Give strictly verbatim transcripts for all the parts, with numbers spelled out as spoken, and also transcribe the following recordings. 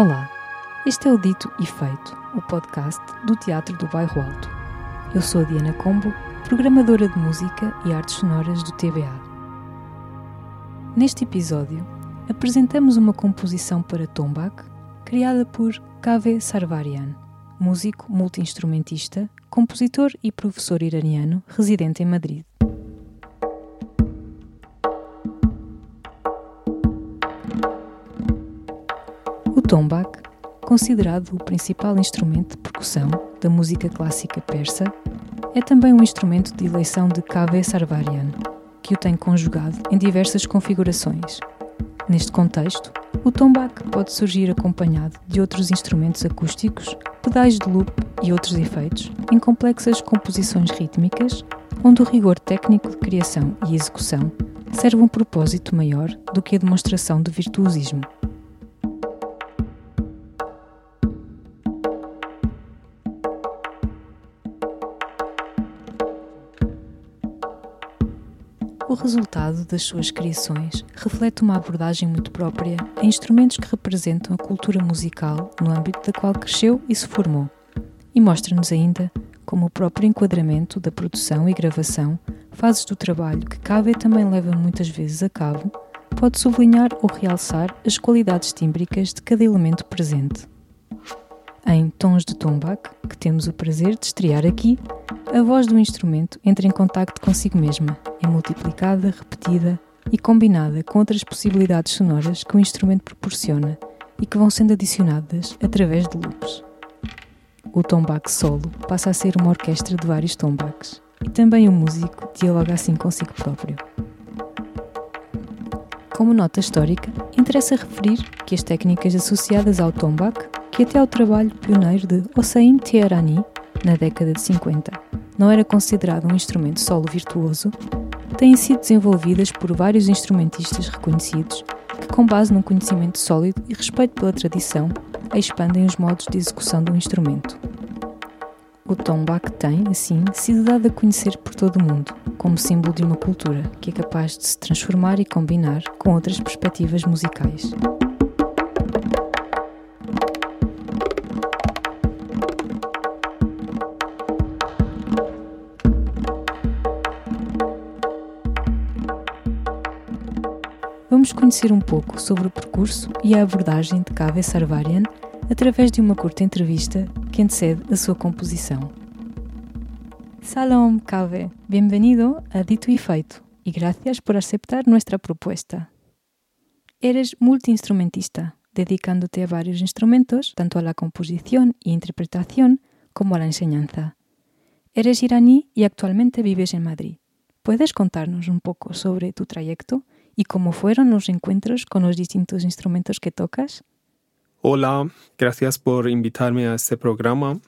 Olá, este é o Dito e Feito, o podcast do Teatro do Bairro Alto. Eu sou a Diana Combo, programadora de música e artes sonoras do T B A. Neste episódio, apresentamos uma composição para tombak criada por Kaveh Sarvarian, músico multi-instrumentista, compositor e professor iraniano residente em Madrid. O tombak, considerado o principal instrumento de percussão da música clássica persa, é também um instrumento de eleição de Kaveh Sarvarian, que o tem conjugado em diversas configurações. Neste contexto, o tombak pode surgir acompanhado de outros instrumentos acústicos, pedais de loop e outros efeitos, em complexas composições rítmicas, onde o rigor técnico de criação e execução serve um propósito maior do que a demonstração de virtuosismo. O resultado das suas criações reflete uma abordagem muito própria a instrumentos que representam a cultura musical no âmbito da qual cresceu e se formou, e mostra-nos ainda como o próprio enquadramento da produção e gravação, fases do trabalho que Kaveh também leva muitas vezes a cabo, pode sublinhar ou realçar as qualidades tímbricas de cada elemento presente. Em Tons de Tombak, que temos o prazer de estrear aqui, a voz do instrumento entra em contacto consigo mesma, é multiplicada, repetida e combinada com outras possibilidades sonoras que o instrumento proporciona e que vão sendo adicionadas através de loops. O tombak solo passa a ser uma orquestra de vários tombaks e também o músico dialoga assim consigo próprio. Como nota histórica, interessa referir que as técnicas associadas ao tombak que até ao trabalho pioneiro de Hossein Teherani, na década de cinquenta, não era considerado um instrumento solo virtuoso, têm sido desenvolvidas por vários instrumentistas reconhecidos que, com base num conhecimento sólido e respeito pela tradição, expandem os modos de execução do instrumento. O tombak tem, assim, sido dado a conhecer por todo o mundo, como símbolo de uma cultura que é capaz de se transformar e combinar com outras perspectivas musicais. Vamos conhecer um pouco sobre o percurso e a abordagem de Kaveh Sarvarian através de uma curta entrevista que antecede a sua composição. Salam, Kaveh. Bienvenido a Dito y Feito e gracias por aceptar nuestra propuesta. Eres multiinstrumentista, dedicándote a varios instrumentos, tanto a la composición y interpretación como a la enseñanza. Eres iraní y actualmente vives en Madrid. ¿Puedes contarnos un poco sobre tu trayecto? ¿Y cómo fueron los encuentros con los distintos instrumentos que tocas? Hola, gracias por invitarme a este programa.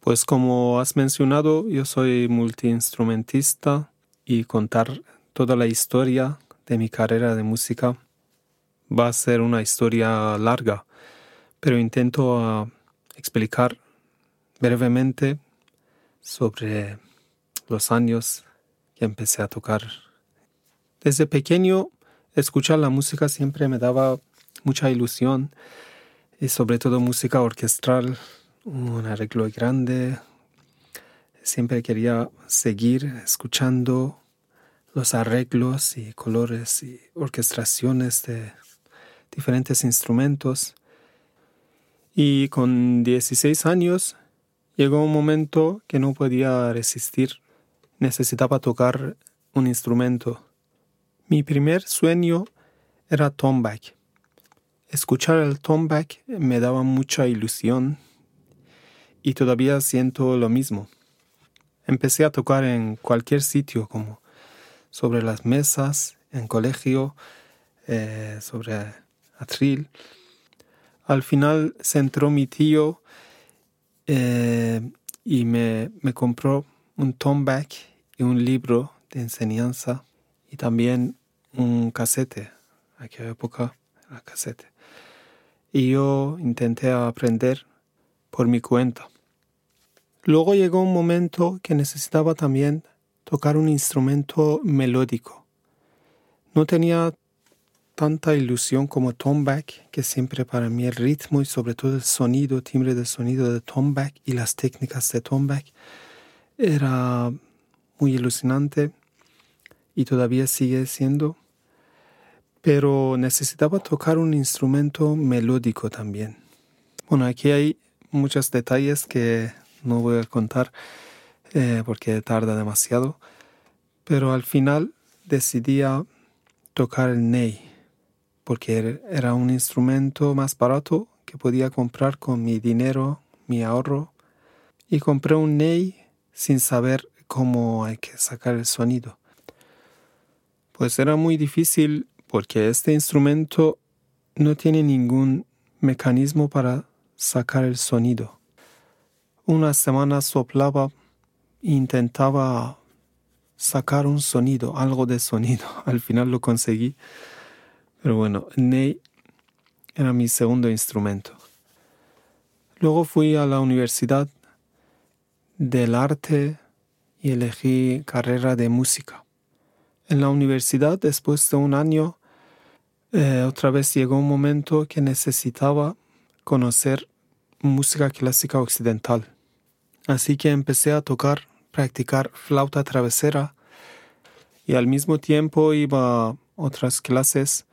Pues como has mencionado, yo soy multiinstrumentista y contar toda la historia de mi carrera de música va a ser una historia larga, pero intento uh, explicar brevemente sobre los años que empecé a tocar. Desde pequeño, escuchar la música siempre me daba mucha ilusión, y sobre todo música orquestral, un arreglo grande. Siempre quería seguir escuchando los arreglos y colores y orquestaciones de diferentes instrumentos. Y con dieciséis años llegó un momento que no podía resistir. Necesitaba tocar un instrumento. Mi primer sueño era tombak. Escuchar el tombak me daba mucha ilusión y todavía siento lo mismo. Empecé a tocar en cualquier sitio, como sobre las mesas, en colegio, eh, sobre atril. Al final se entró mi tío eh, y me, me compró un tombak y un libro de enseñanza. Y también un casete, en aquella época era casete. Y yo intenté aprender por mi cuenta. Luego llegó un momento que necesitaba también tocar un instrumento melódico. No tenía tanta ilusión como tombak, que siempre para mí el ritmo y sobre todo el sonido, timbre del sonido de tombak y las técnicas de tombak era muy ilusionante y todavía sigue siendo. Pero necesitaba tocar un instrumento melódico también. Bueno, aquí hay muchos detalles que no voy a contar eh, porque tarda demasiado. Pero al final decidí tocar el ney, porque era un instrumento más barato que podía comprar con mi dinero, mi ahorro. Y compré un ney sin saber cómo hay que sacar el sonido. Pues era muy difícil porque este instrumento no tiene ningún mecanismo para sacar el sonido. Una semana soplaba e intentaba sacar un sonido, algo de sonido. Al final lo conseguí. Pero bueno, ney era mi segundo instrumento. Luego fui a la Universidad del Arte y elegí carrera de música. En la universidad, después de un año, eh, otra vez llegó un momento que necesitaba conocer música clásica occidental. Así que empecé a tocar, practicar flauta travesera y al mismo tiempo iba a otras clases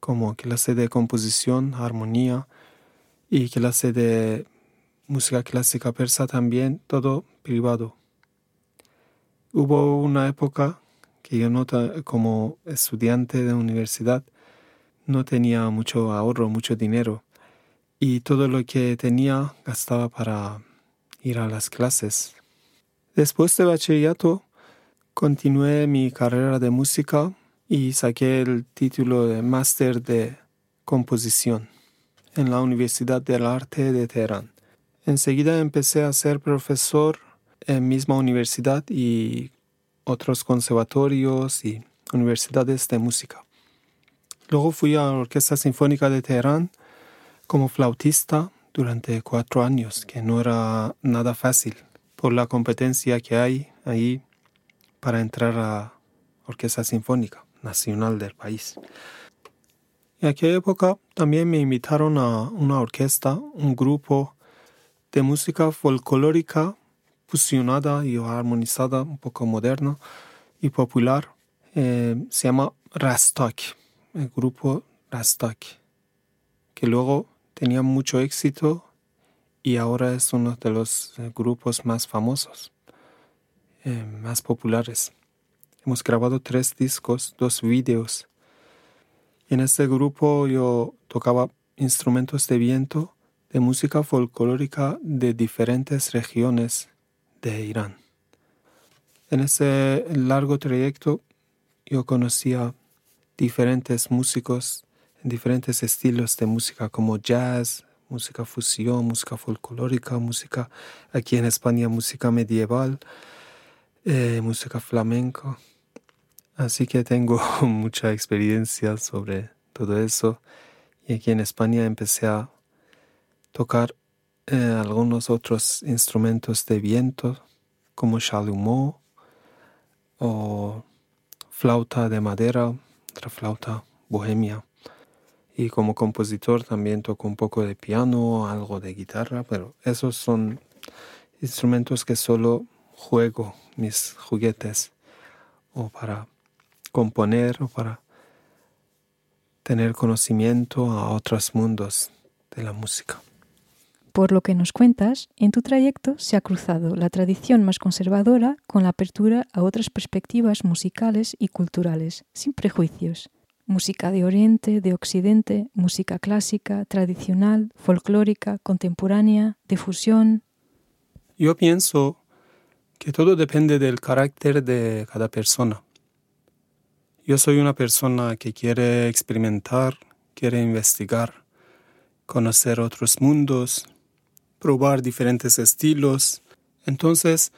como clase de composición, armonía y clase de música clásica persa también, todo privado. Hubo una época que yo no, como estudiante de universidad no tenía mucho ahorro, mucho dinero. Y todo lo que tenía gastaba para ir a las clases. Después de bachillerato, continué mi carrera de música y saqué el título de máster de composición en la Universidad del Arte de Teherán. Enseguida empecé a ser profesor en misma universidad y otros conservatorios y universidades de música. Luego fui a la Orquesta Sinfónica de Teherán como flautista durante cuatro años, que no era nada fácil por la competencia que hay ahí para entrar a la Orquesta Sinfónica Nacional del país. En aquella época también me invitaron a una orquesta, un grupo de música folclórica fusionada y armonizada, un poco moderna y popular. Eh, se llama Rastak, el grupo Rastak, que luego tenía mucho éxito y ahora es uno de los grupos más famosos, eh, más populares. Hemos grabado tres discos, dos videos. En este grupo yo tocaba instrumentos de viento de música folclórica de diferentes regiones de Irán. En ese largo trayecto yo conocía diferentes músicos en diferentes estilos de música como jazz, música fusión, música folclórica, música aquí en España, música medieval, eh, música flamenco. Así que tengo mucha experiencia sobre todo eso y aquí en España empecé a tocar Eh, algunos otros instrumentos de viento como chalumeau o flauta de madera, otra flauta bohemia. Y como compositor también toco un poco de piano, algo de guitarra, pero esos son instrumentos que solo juego, mis juguetes, o para componer o para tener conocimiento a otros mundos de la música. Por lo que nos cuentas, en tu trayecto se ha cruzado la tradición más conservadora con la apertura a otras perspectivas musicales y culturales, sin prejuicios. Música de Oriente, de Occidente, música clásica, tradicional, folclórica, contemporánea, de fusión. Yo pienso que todo depende del carácter de cada persona. Yo soy una persona que quiere experimentar, quiere investigar, conocer otros mundos, probar diferentes estilos. Entonces,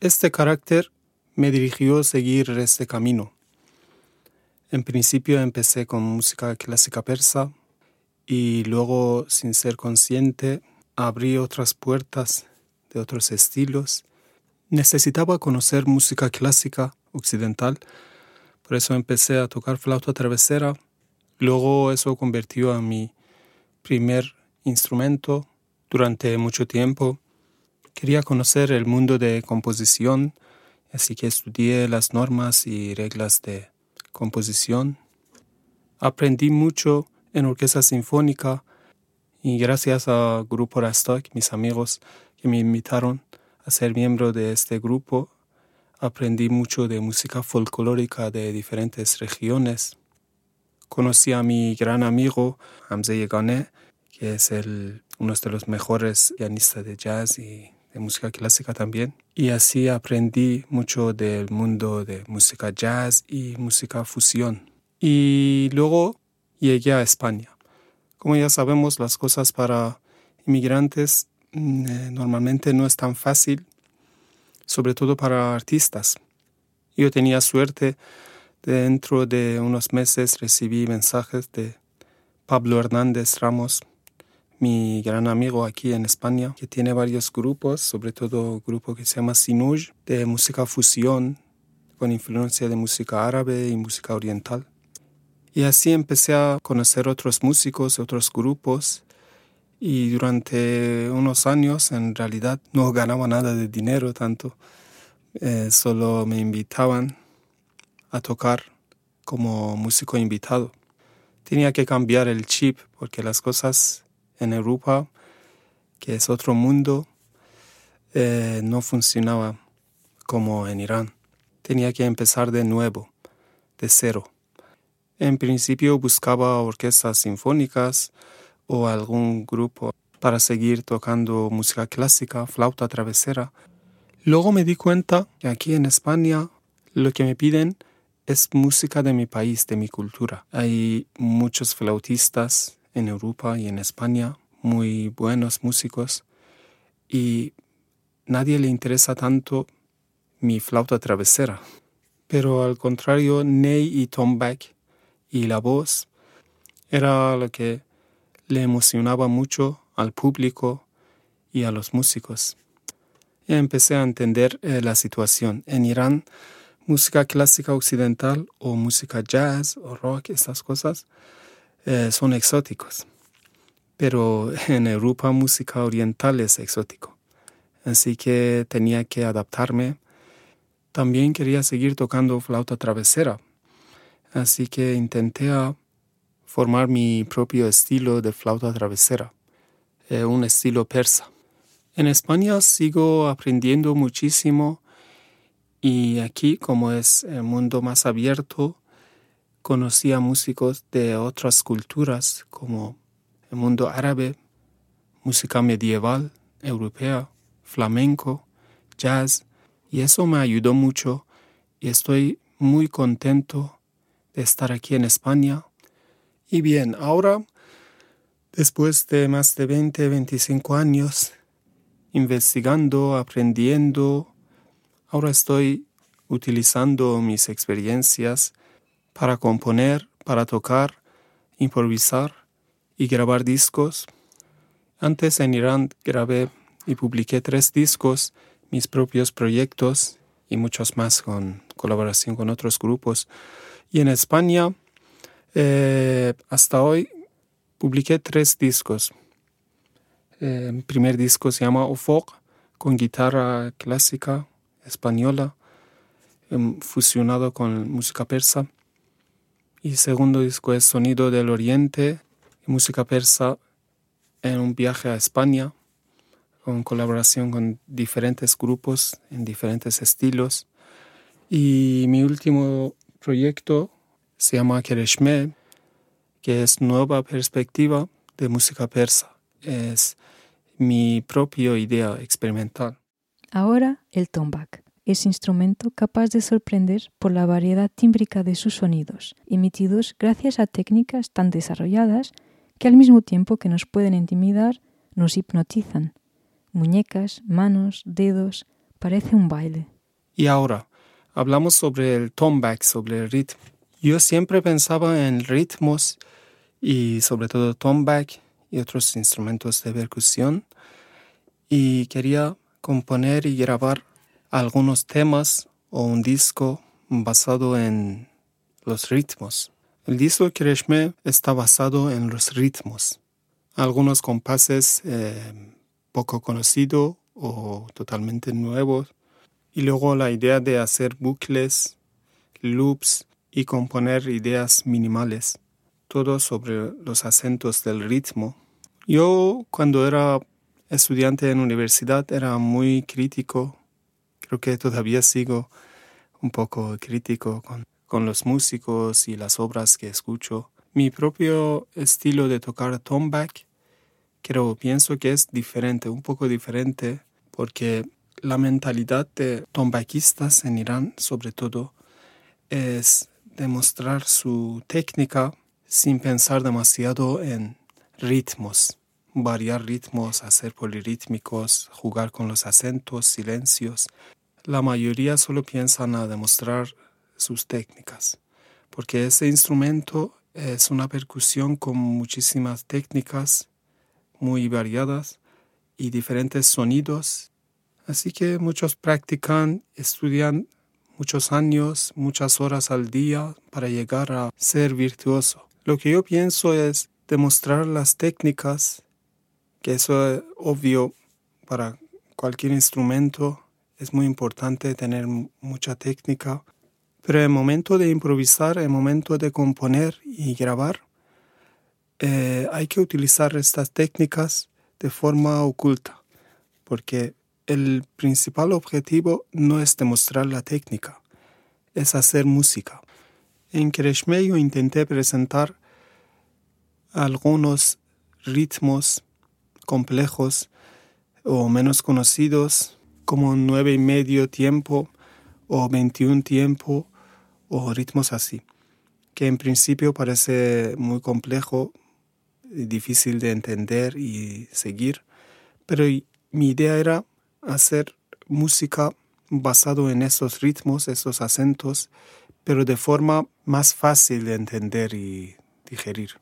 este carácter me dirigió a seguir este camino. En principio empecé con música clásica persa y luego, sin ser consciente, abrí otras puertas de otros estilos. Necesitaba conocer música clásica occidental, por eso empecé a tocar flauta travesera. Luego eso convirtió a mi primer instrumento durante mucho tiempo. Quería conocer el mundo de composición, así que estudié las normas y reglas de composición. Aprendí mucho en orquesta sinfónica y gracias al grupo Rastak, mis amigos que me invitaron a ser miembro de este grupo, aprendí mucho de música folclórica de diferentes regiones. Conocí a mi gran amigo Hamze Yeganeh, que es el, uno de los mejores pianistas de jazz y de música clásica también. Y así aprendí mucho del mundo de música jazz y música fusión. Y luego llegué a España. Como ya sabemos, las cosas para inmigrantes eh, normalmente no es tan fácil, sobre todo para artistas. Yo tenía suerte, dentro de unos meses recibí mensajes de Pablo Hernández Ramos, mi gran amigo aquí en España, que tiene varios grupos, sobre todo un grupo que se llama Sinuj, de música fusión, con influencia de música árabe y música oriental. Y así empecé a conocer otros músicos, otros grupos, y durante unos años, en realidad, no ganaba nada de dinero tanto. Eh, solo me invitaban a tocar como músico invitado. Tenía que cambiar el chip porque las cosas en Europa, que es otro mundo, eh, no funcionaban como en Irán. Tenía que empezar de nuevo, de cero. En principio buscaba orquestas sinfónicas o algún grupo para seguir tocando música clásica, flauta travesera. Luego me di cuenta que aquí en España lo que me piden es música de mi país, de mi cultura. Hay muchos flautistas en Europa y en España, muy buenos músicos, y nadie le interesa tanto mi flauta travesera. Pero al contrario, ney y tombak y la voz era lo que le emocionaba mucho al público y a los músicos. Y empecé a entender eh, la situación. En Irán, música clásica occidental o música jazz o rock, estas cosas, eh, son exóticos. Pero en Europa, música oriental es exótico. Así que tenía que adaptarme. También quería seguir tocando flauta travesera. Así que intenté a formar mi propio estilo de flauta travesera, eh, un estilo persa. En España sigo aprendiendo muchísimo y aquí, como es el mundo más abierto, conocí a músicos de otras culturas como el mundo árabe, música medieval, europea, flamenco, jazz, y eso me ayudó mucho y estoy muy contento de estar aquí en España. Y bien, ahora, después de más de veinte, veinticinco años investigando, aprendiendo, ahora estoy utilizando mis experiencias para componer, para tocar, improvisar y grabar discos. Antes en Irán grabé y publiqué tres discos, mis propios proyectos y muchos más con colaboración con otros grupos. Y en España, Eh, hasta hoy publiqué tres discos. Eh, mi primer disco se llama Ofoq, con guitarra clásica española, eh, fusionado con música persa. Y segundo disco es Sonido del Oriente, música persa en un viaje a España, con colaboración con diferentes grupos en diferentes estilos. Y mi último proyecto se llama Kereshme, que es nueva perspectiva de música persa. Es mi propia idea experimental. Ahora el tombak, ese instrumento capaz de sorprender por la variedad tímbrica de sus sonidos, emitidos gracias a técnicas tan desarrolladas que al mismo tiempo que nos pueden intimidar, nos hipnotizan. Muñecas, manos, dedos, parece un baile. Y ahora, hablamos sobre el tombak, sobre el ritmo. Yo siempre pensaba en ritmos y sobre todo tombak y otros instrumentos de percusión y quería componer y grabar algunos temas o un disco basado en los ritmos. El disco Kereshme está basado en los ritmos, algunos compases eh, poco conocidos o totalmente nuevos, y luego la idea de hacer bucles, loops y componer ideas minimales, todo sobre los acentos del ritmo. Yo, cuando era estudiante en universidad, era muy crítico, creo que todavía sigo un poco crítico con, con los músicos y las obras que escucho. Mi propio estilo de tocar tombak, creo, pienso que es diferente, un poco diferente, porque la mentalidad de tombakistas en Irán, sobre todo, es demostrar su técnica sin pensar demasiado en ritmos, variar ritmos, hacer polirítmicos, jugar con los acentos, silencios. La mayoría solo piensan a demostrar sus técnicas, porque ese instrumento es una percusión con muchísimas técnicas muy variadas y diferentes sonidos. Así que muchos practican, estudian muchos años, muchas horas al día para llegar a ser virtuoso. Lo que yo pienso es demostrar las técnicas, que eso es obvio para cualquier instrumento. Es muy importante tener mucha técnica, pero el momento de improvisar, el momento de componer y grabar, eh, hay que utilizar estas técnicas de forma oculta, porque el principal objetivo no es demostrar la técnica, es hacer música. En Kereshme yo intenté presentar algunos ritmos complejos o menos conocidos, como nueve y medio tiempo o veintiún tiempo o ritmos así, que en principio parece muy complejo, difícil de entender y seguir, pero mi idea era hacer música basado en esos ritmos, esos acentos, pero de forma más fácil de entender y digerir.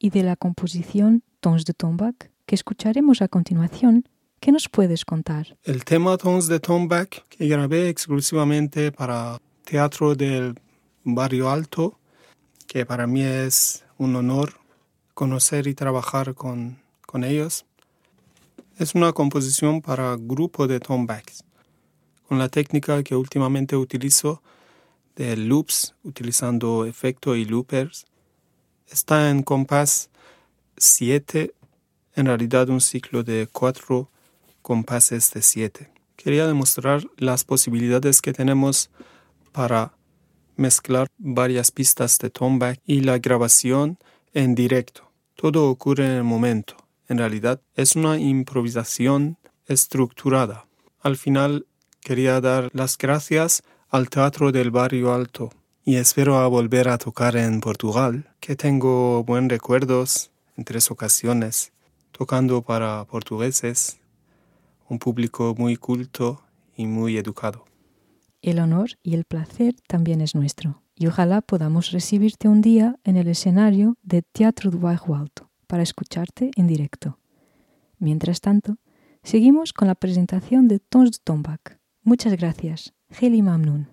Y de la composición Tons de Tombak, que escucharemos a continuación, ¿qué nos puedes contar? El tema Tons de Tombak, que grabé exclusivamente para Teatro del Bairro Alto, que para mí es un honor conocer y trabajar con, con ellos. Es una composición para grupo de tombaks, con la técnica que últimamente utilizo de loops, utilizando efecto y loopers. Está en compás siete, en realidad un ciclo de cuatro compases de siete. Quería demostrar las posibilidades que tenemos para mezclar varias pistas de tombak y la grabación en directo. Todo ocurre en el momento. En realidad es una improvisación estructurada. Al final quería dar las gracias al Teatro del Bairro Alto y espero a volver a tocar en Portugal, que tengo buenos recuerdos en tres ocasiones tocando para portugueses, un público muy culto y muy educado. El honor y el placer también es nuestro, y ojalá podamos recibirte un día en el escenario de Teatro do Bairro Alto para escucharte en directo. Mientras tanto, seguimos con la presentación de Tons de Tombak. Muchas gracias. Heli Mamnun.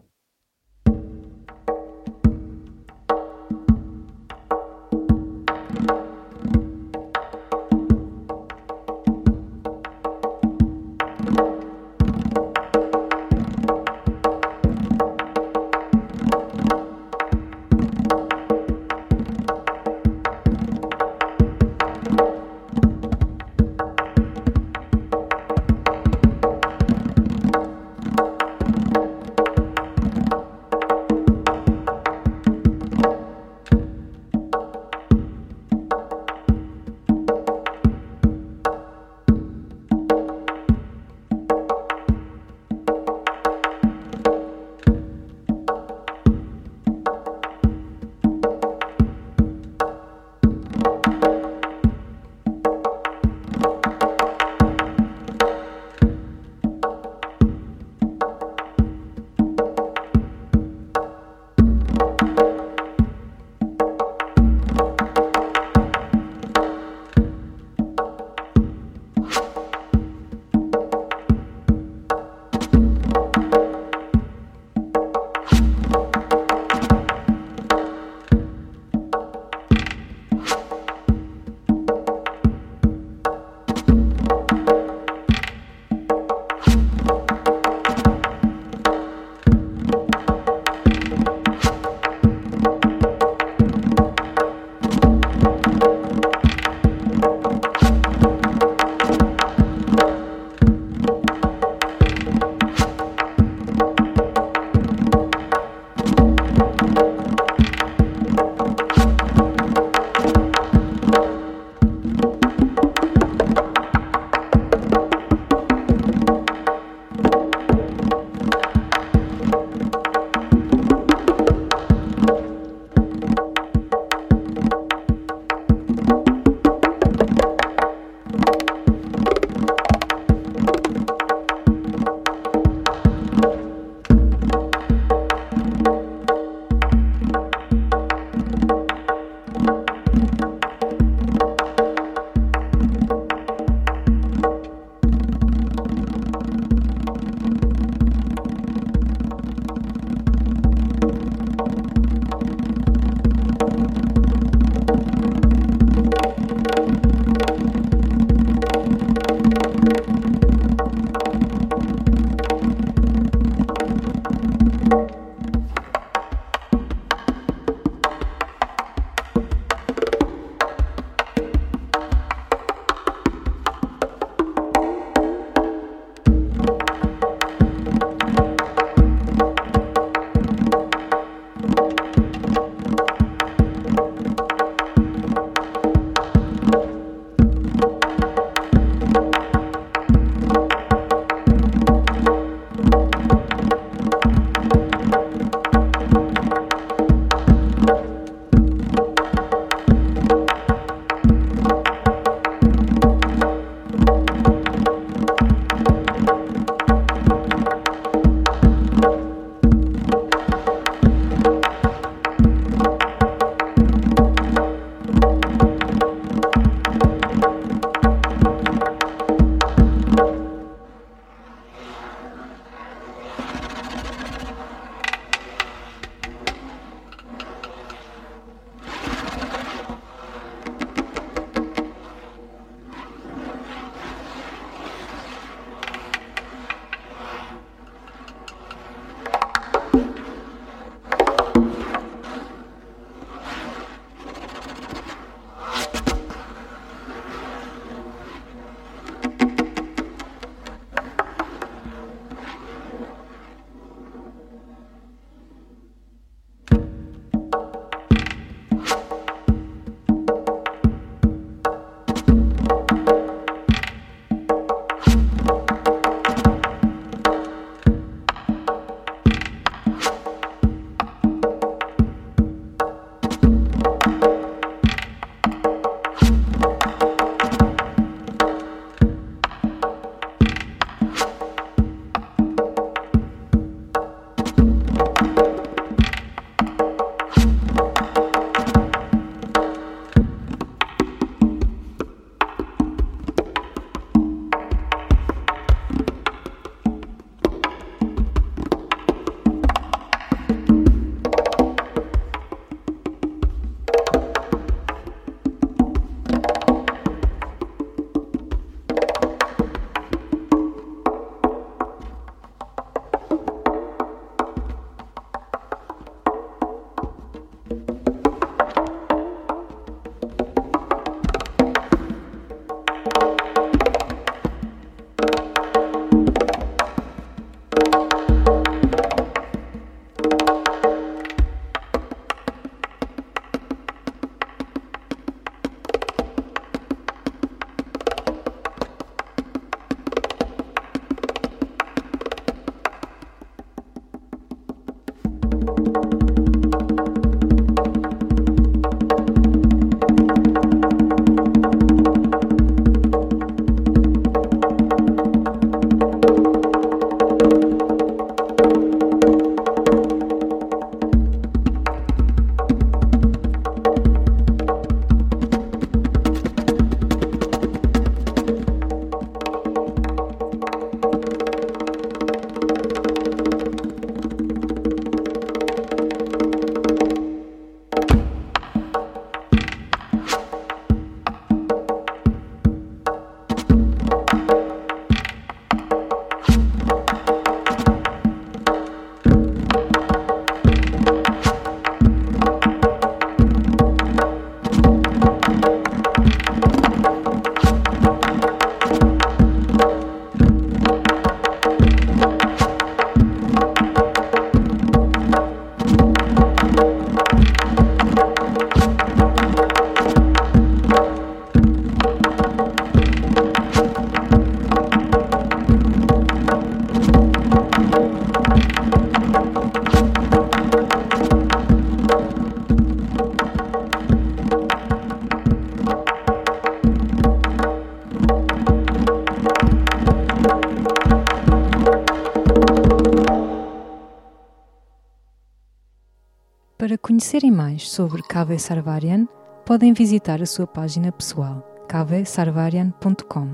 Para conhecerem mais sobre Kaveh Sarvarian, podem visitar a sua página pessoal, kaveh sarvarian ponto com.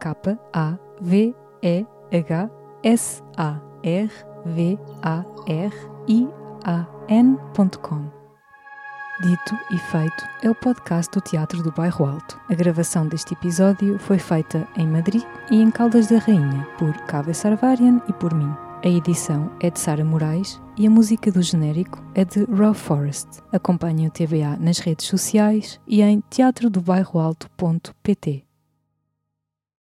K A V E H S A R V A R I A N ponto com. Dito e Feito é o podcast do Teatro do Bairro Alto. A gravação deste episódio foi feita em Madrid e em Caldas da Rainha, por Kaveh Sarvarian e por mim. A edição é de Sara Moraes e a música do genérico é de Raw Forest. Acompanhem o T B A nas redes sociais e em teatro do bairro alto ponto p t.